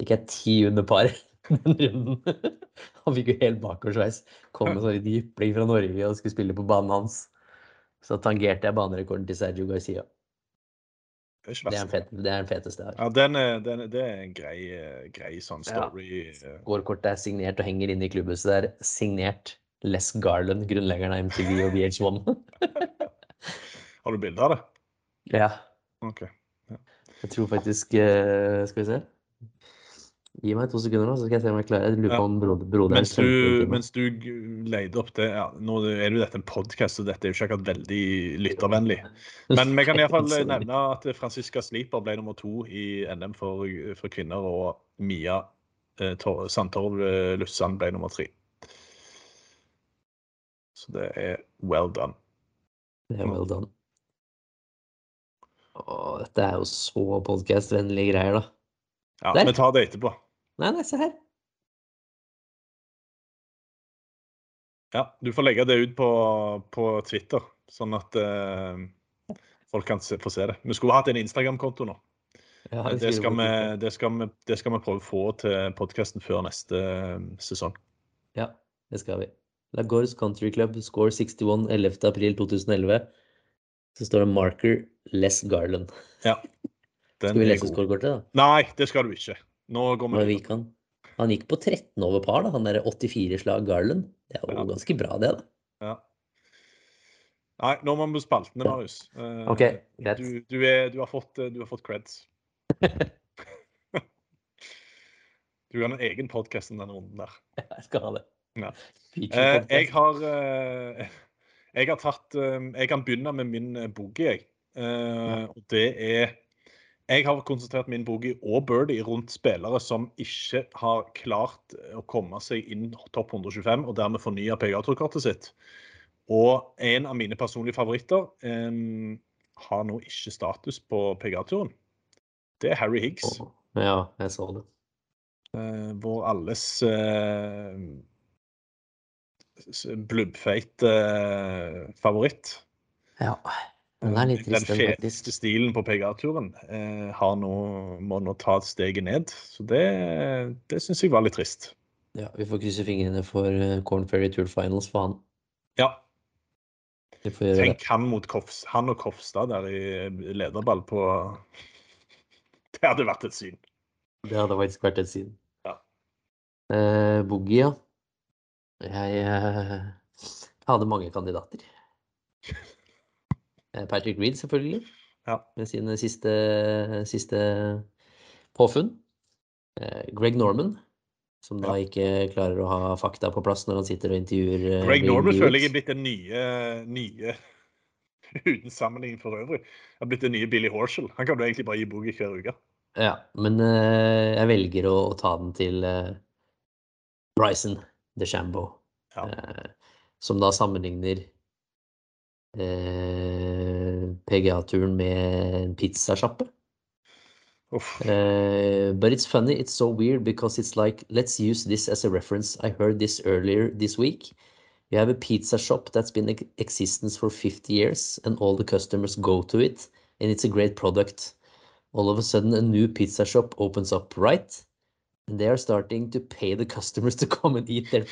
gikk jeg ti under par den runden. Han fikk jo helt bakoversveis, kom med sånn litt jypling fra Norge og skulle spille på banen hans. Så tangerte jeg banerekorden til Sergio Garcia. Det er, det er, fet, det er en feteste her. Ja, den er, den er, det er en grei, grei sånn story. Ja. Gårdkortet er signert og henger inne i klubben, så det er signert Les Garland, grunnleggeren av M T V og V H one. Har du bilder av det? Ja. Ok. Ja. Jeg tror faktisk, skal vi se. Gi meg to sekunder nå, så skal jeg se om jeg klarer. Jeg lurer på om broder, broder mens, du, mens du leide opp det, ja, nå er det jo dette en podcast, så dette er jo ikke akkurat veldig lyttervennlig. Men vi kan i hvert fall nevne at Franziska Sliper ble nummer to i N M for, for kvinner, og Mia eh, Tor, Sandtorv Lussand ble nummer tre. Så det er well done. Det er well done. Åh, dette er jo så podcastvennlige greier da. Ja, der. Men ta det etterpå. Nei, nei, se her. Ja, du får legge det ut på, på Twitter, sånn at eh, folk kan se, få se det. Vi skulle hatt en Instagram-konto nå. Ja, det, skal vi, det, skal vi, det skal vi prøve å få til podcasten før neste sesong. Ja, det skal vi. La Gorse Country Club, score seksti-én, ellevte april to tusen og elleve. Så står det marker Les Garland. Ja. Skal vi lese skårkortet da? Nei, det skal du ikke. Nå går vi han. han gikk på tretten over par da, han der åttifire slag Garland. Det er jo ja. Ganske bra det da. Ja. Nei, nå må vi spalte ned, Marius. Uh, ok, greit. Du, du, er, du, har fått, du har fått creds. Du har en egen podcast om denne runden der. Jeg skal ha det. Ja. Uh, jeg har... Uh, jeg har tatt... Uh, jeg kan begynne med min bogey, jeg. Uh, og det er... Jeg har konsentrert min bogey og birdie rundt spillere som ikke har klart å komme seg inn topp hundre og tjuefem, og dermed fornye P G A-turkortet sitt. Og en av mine personlige favoritter um, har nå ikke status på P G A-turen. Det er Harry Higgs. Ja, jeg så det. Uh, vår alles uh, blubbfeit uh, favoritt. Ja, Den, den feteste stilen på P G A-turen eh, har nå, må nå ta et steg ned, så det, det synes jeg var litt trist. Ja, vi får krysse fingrene for Korn Ferry Tour Finals for han. Ja. Tenk det. han mot Kofstad, han og Kofstad der i lederball på... Det hadde vært et syn. Det hadde faktisk vært et syn. Ja. Eh, Boogie, ja. Jeg eh, hadde mange kandidater. Patrick Reed selvfølgelig, ja. Med sine siste, siste påfunn. Greg Norman, som da ja. Ikke klarer å ha fakta på plass når han sitter og intervjuer... Greg Norman føler jeg er blitt en nye, nye, uten sammenligning for øvrig, har blitt en nye Billy Horschel. Han kan du egentlig bare gi bogey hver uke. Ja, men uh, jeg velger å, å ta den til uh, Bryson DeChambeau, ja. uh, som da sammenligner... Eh, P G A-turen med en pizzasjappe. Eh, but it's funny, it's so weird because it's like, let's use this as a reference. I heard this earlier this week. You have a pizza shop that's been in existence for fifty years and all the customers go to it and it's a great product. All of a sudden a new pizza shop opens up, right? And they are starting to pay the customers to come and eat their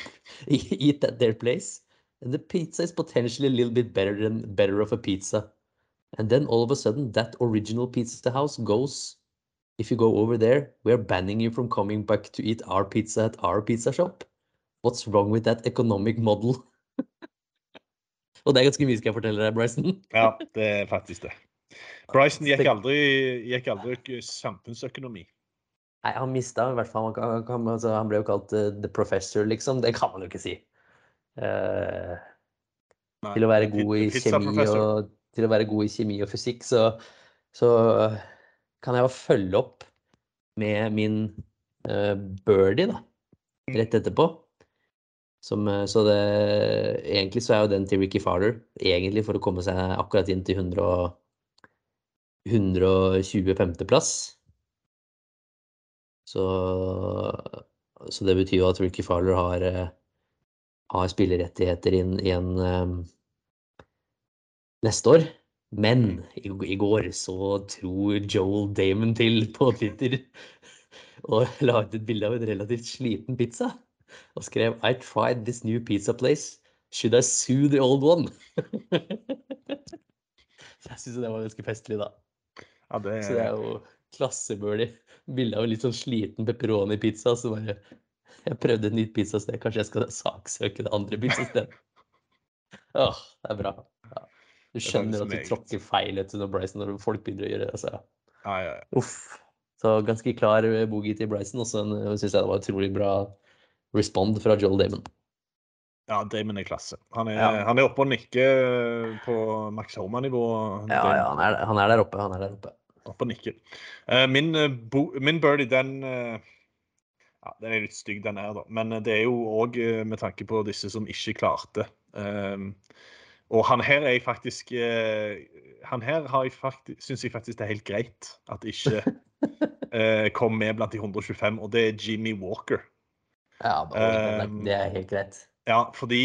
eat at their place. And the pizza is potentially a little bit better than better of a pizza. And then all of a sudden, that original pizza house goes, if you go over there, we're banning you from coming back to eat our pizza at our pizza shop. What's wrong with that economic model? Og det er ganske mye skal jeg fortelle deg, Bryson. Ja, det er faktisk det. Bryson gikk aldri, gikk aldri samfunnsøkonomi. Nei, han mistet i hvert fall, han, han, altså, han ble jo kalt uh, The Professor, liksom, det kan man jo ikke si. Uh, Nei, til å være god i kjemi og, til å være god i kjemi og fysikk, så, så kan jeg jo følge opp med min uh, birdie da, rett etterpå. Som, så det, egentlig så er jo den til Ricky Fowler, egentlig for å komme seg akkurat inn til hundre og tjuefemte plass. Så, så det betyr jo at Ricky Fowler har, har spillerettigheter inn igjen um, neste år. Men i, i går så tror Joel Damon til på Twitter og la ut et bilde av en relativt sliten pizza og skrev I tried this new pizza place. Should I sue the old one? Jeg synes det var ganske festlig da. Ja, det er... Så det er jo klassebørlig. Bildet av en litt sånn sliten pepperoni-pizza, så bare, jeg prøvde et nytt pizzasted, kanskje jeg skal saksøke det andre pizzastedet. Åh, det er bra. Ja. Du skjønner at du tråkker feil etter når Bryson, når folk begynner å gjøre det, altså. Ja, ja, ja. Uff. Så ganske klar boogie til Bryson, og så synes jeg det var utrolig bra respond fra Joel Damon. Ja, Damon er klasse. Han er, ja. Han er oppe og nikker på Max Homa-nivå. Ja, ja han, er, han er der oppe, han er der oppe. Oppe og nikker. Uh, min, uh, bo, min birdie, den, uh, ja, den er litt stygg den er da, men det er jo også uh, med tanke på disse som ikke klarte. Um, og han her er faktisk, uh, han her har jeg faktisk, synes jeg faktisk det er helt greit at ikke uh, kom med blant de hundre og tjuefem, og det er Jimmy Walker. Ja, bare, um, det er helt greit. Ja, fordi,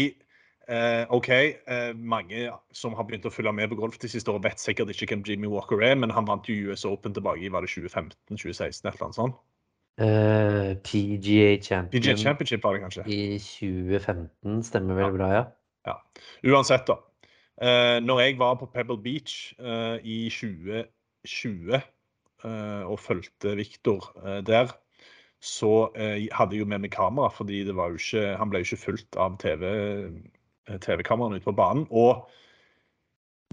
eh, ok, eh, mange som har begynt å følge med på golf de siste året vet sikkert ikke hvem Jimmy Walker er, men han vant jo U S Open tilbake i, var det tjue femten, tjue seksten, et eller annet sånt? Uh, P G A Champion. P G A Championship var det kanskje? I tjue femten, stemmer vel ja. Bra, ja. Ja, uansett da. Eh, når jeg var på Pebble Beach eh, i tjue tjue eh, og fulgte Victor eh, der, så eh, hadde jeg jo med meg kamera, fordi det var jo ikke, han ble jo ikke fulgt av T V-kameraen ute på banen, og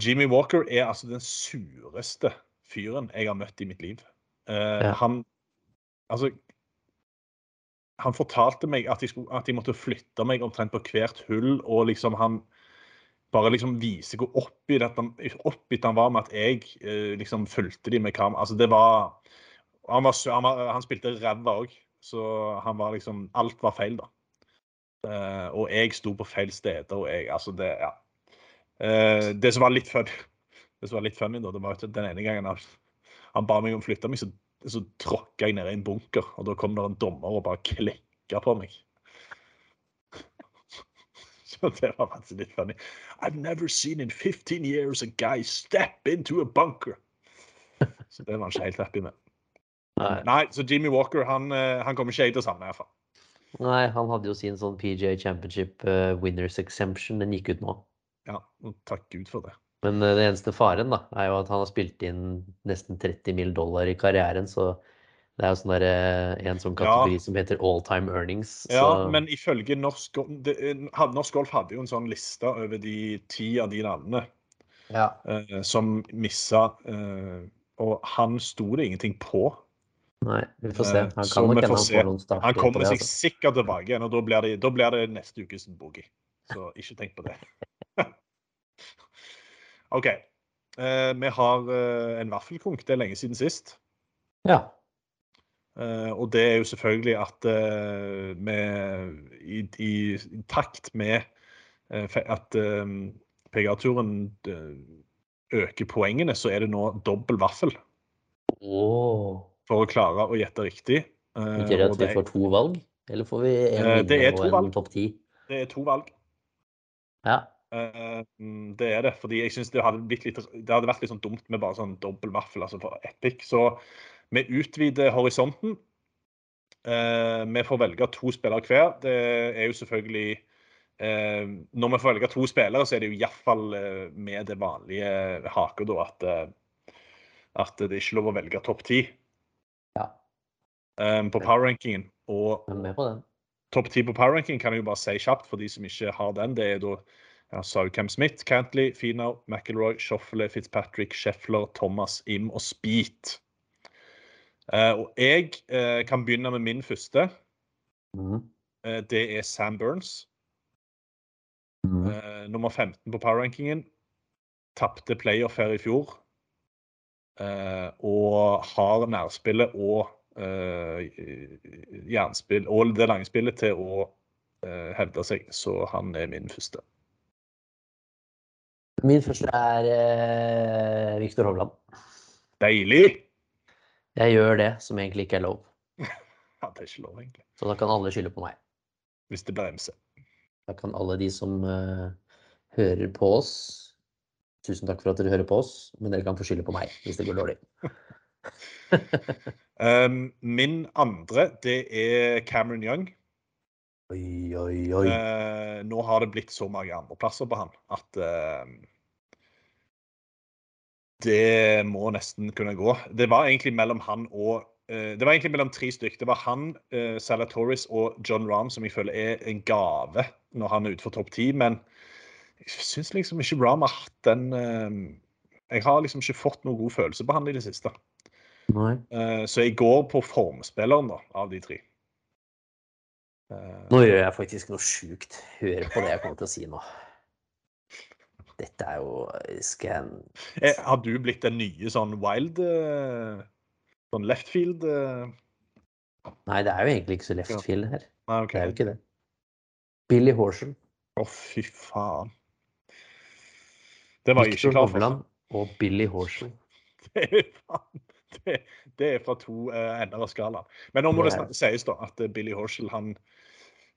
Jimmy Walker er altså den sureste fyren jeg har møtt i mitt liv. Eh, ja. Han, altså, han fortalte meg at jeg, skulle, at jeg måtte flytte meg omtrent på hvert hull, og liksom han bare liksom viser hvor oppgitt han, oppgitt han var med at jeg eh, liksom fulgte de med kamera. Altså det var... Han, var, han, var, han spilte ræva også, så han var liksom, alt var feil da. Uh, og jeg stod på feil steder, og jeg, altså det, ja. Uh, det som var litt funny, det som var litt funny da, det var den ene gangen han, han ba meg om å flytte meg, så, så tråkket jeg ned i en bunker, og da kom det en dommer og bare klekket på meg. Så det var faktisk litt funny. I've never seen in fifteen years a guy step into a bunker. Så det var han ikke helt happy med. Nei. Nei, så Jimmy Walker, han, han kommer ikke helt til å savne i hvert fall. Nei, han hadde jo sin sånn P G A Championship uh, Winners Exemption, den gikk ut nå. Ja, takk Gud for det. Men uh, den eneste faren da, er jo at han har spilt inn nesten tretti mil dollar i karrieren, så det er jo sånn der, uh, en sånn kategori ja. Som heter All Time Earnings. Så... Ja, men ifølge Norsk Golf, det, Norsk Golf hadde jo en sånn lista over de ti av de navnene ja. uh, som misset, uh, og han stod det ingenting på. Nei, vi får se. Han kan nok enda få noen starter. Han kommer seg sikkert tilbake igjen, og da blir det, da blir det neste ukes boogie. Så ikke tenk på det. Ok. Uh, vi har uh, en vaffelkonk, det er lenge siden sist. Ja. Uh, og det er jo selvfølgelig at uh, med, i, i, i takt med uh, at uh, P G A-turen uh, øker poengene, så er det nå dobbelt vaffel. Åh. Oh. For å klare å gjette riktig. Betyr det at vi får to valg? Eller får vi en vinner og en topp ti? Det er to valg. Ja. Det er det, fordi jeg synes det hadde, blitt litt, det hadde vært litt sånn dumt med bare sånn dobbelt vaffel, altså for epic. Så vi utvider horisonten. Vi får velge to spillere hver. Det er jo selvfølgelig... Når vi får velge to spillere, så er det jo i hvert fall med det vanlige haker da, at, at det er ikke lov å velge topp ti. Um, på powerrankingen og på topp ti på powerrankingen kan jeg jo bare si kjapt for de som ikke har den, det er da Uh, so Cam Smith, Cantley, Finau, McIlroy, Schauffele, Fitzpatrick, Scheffler, Thomas, Im og Speed. Uh, og jeg uh, kan begynne med min første. Mm. Uh, det er Sam Burns. Mm. Uh, nummer femten på powerrankingen. Tappte playoff her i fjor. Uh, og har nærspillet og uh, jernspill, og det langspillet til å uh, hevde seg. Så han er min første. Min første er uh, Victor Hovland. Deilig! Jeg gjør det som egentlig ikke er lov. Ja, det er ikke lov egentlig. Så da kan alle skylde på meg. Hvis det bremser. Da kan alle de som uh, hører på oss, tusen takk for at dere hører på oss, men dere kan få skylde på meg hvis det går dårlig. um, min andre, det er Cameron Young. Oi, oi, oi. Uh, nå har det blitt så mange andre plasser på han at uh, det må nesten kunne gå. Det var egentlig mellom han og uh, det var egentlig mellom tre stykker. Det var han, uh, Salatoris og John Rahm, som jeg føler er en gave når han er ute for topp ti, men jeg synes liksom ikke Rahm har hatt den uh, jeg har liksom ikke fått noen god følelse på han i det siste. Nei. Uh, så jeg går på formspilleren da, av de tre. Nå gjør jeg faktisk noe sjukt. Hør på det jeg kommer til å si nå. Dette er jo scan. Har du blitt den nye sånn wild, sånn left field? Nei, det er jo egentlig ikke så left field her. Nei, okay. Det er jo ikke det. Billy Horschel. Å, oh, fy faen. Det var jeg ikke klar for. Victor Hovland og Billy Horschel. Det er faen. Det, det er fra to uh, ender av skalaen. Men nå må det snart sies da at Billy Horschel, han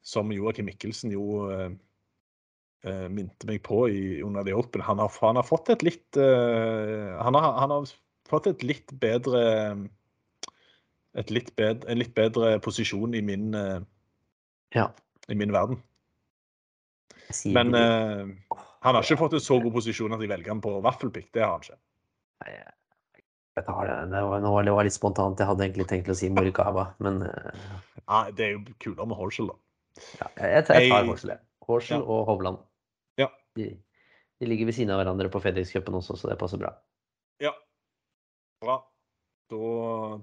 som Joakim Mikkelsen jo uh, uh, minte meg på i, under de åpne, han, han har fått et litt uh, han, har, han har fått et litt bedre et litt bedre, en litt bedre posisjon i min uh, ja. i min verden. Men uh, han har ikke fått en så god posisjon at jeg velger han på vaffelpick, det har han ikke. Nei, Det var, det var litt spontant. Jeg hadde egentlig tenkt å si Morikawa, men uh, ja, det er jo kulere med Horschel da. Ja, jeg tar, jeg tar Horschel. Horschel ja. Og Hovland. Ja. De, de ligger ved siden av hverandre på FedEx Cupen også, så det passer bra. Ja. Bra. Da,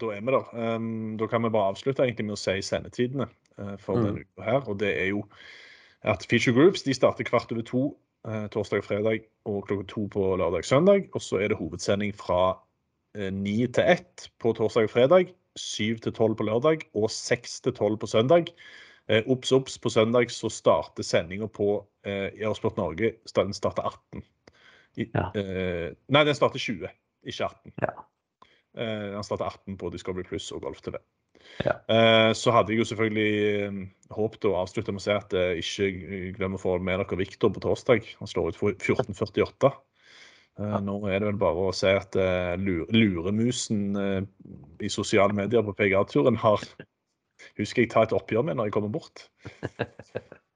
da er vi der. Um, da kan vi bare avslutte egentlig med å si sendetidene uh, for mm. denne uka her, og det er jo at Feature Groups, de starter kvart over to uh, torsdag og fredag, og klokka to på lørdag og søndag, og så er det hovedsending fra ni til ett på torsdag og fredag, syv til tolv på lørdag og seks til tolv på søndag. Opps, opps, på søndag så starter sendingen på eh, Eurosport Norge, den starter atten. I, ja. eh, nei, den starter tjue, ikke atten. Ja. Eh, den starter atten på Discovery Plus og Golf T V. Ja. Eh, så hadde jeg jo selvfølgelig håpet å avslutte med å si at eh, ikke glem å få med dere Victor på torsdag. Han slår ut for fjorten førtiåtte. Ja. Nå er det vel bare å si at uh, luremusen uh, i sosiale medier på P G A-turen har, husker jeg ta et oppgjør med når jeg kommer bort,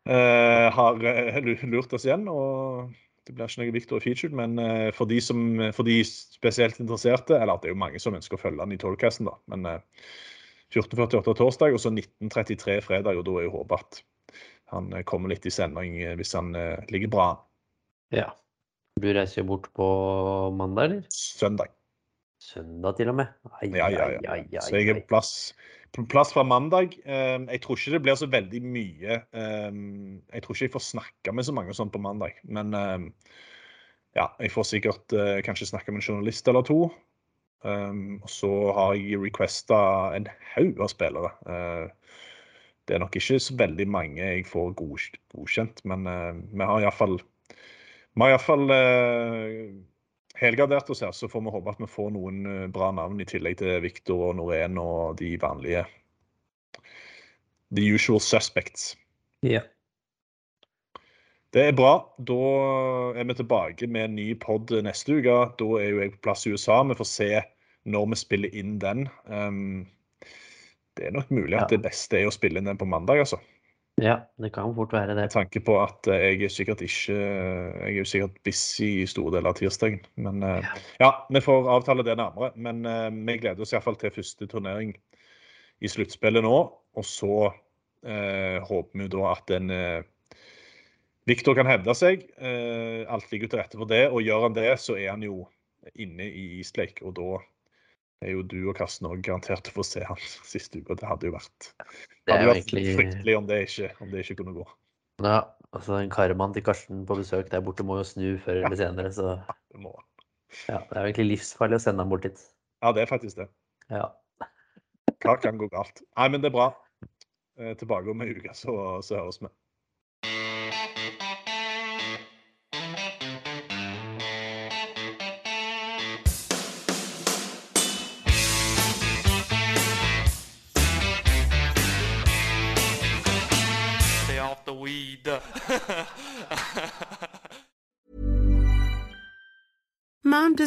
uh, har uh, lurt oss igjen, og det blir ikke noe Victor i featured, men uh, for, de som, for de spesielt interesserte, eller det er jo mange som ønsker å følge den i tolvkassen da, men uh, fjorten førtiåtte torsdag, og så nitten trettitre fredag, og da er jeg håpet at han kommer litt i sending hvis han uh, ligger bra. Ja. Du reiser jo bort på mandag, eller? Søndag. Søndag til og med? Ai, ja, ja, ja. Ai, ai, så jeg er på plass, plass fra mandag. Jeg tror ikke det blir så veldig mye. Jeg tror ikke jeg får snakke med så mange sånn på mandag. Men ja, jeg får sikkert kanskje snakke med en journalist eller to. Og så har jeg requestet en haug av spillere. Det er nok ikke så veldig mange jeg får godkjent, men vi har i hvert fall Vi har i hvert fall eh, helgardert oss her, så får vi håpe at vi får noen bra navn i tillegg til Victor og Norén og de vanlige. The usual suspects. Ja. Det er bra. Da er vi tilbake med en ny podd neste uke. Da er jo jeg på plass i U S A. Vi får se når vi spiller inn den. Um, det er nok mulig at det beste er å spille inn den på mandag, altså. Ja, det kan fort være det. Med tanke på at jeg er sikkert ikke, jeg er sikkert busy i store deler av tirsdagen, men ja. ja, vi får avtale det nærmere, men uh, vi gleder oss i hvert fall til første turnering i sluttspillet nå, og så uh, håper vi da at en uh, Victor kan hevde seg, eh, alt ligger til rette for det, og gjør han det, så er han jo inne I isleik, og da er jo du og Karsten også garantert for å se han siste uke, og det hadde jo vært, det hadde jo vært virkelig... fryktelig om det, ikke, om det ikke kunne gå. Ja, altså en karmann til Karsten på besøk der borte må jo snu før eller senere, så ja, det er virkelig livsfarlig å sende han bort dit. Ja, det er faktisk det. Ja. Hva kan gå galt? Nei, men det er bra. Eh, tilbake om en uke, så, så høres vi. Mom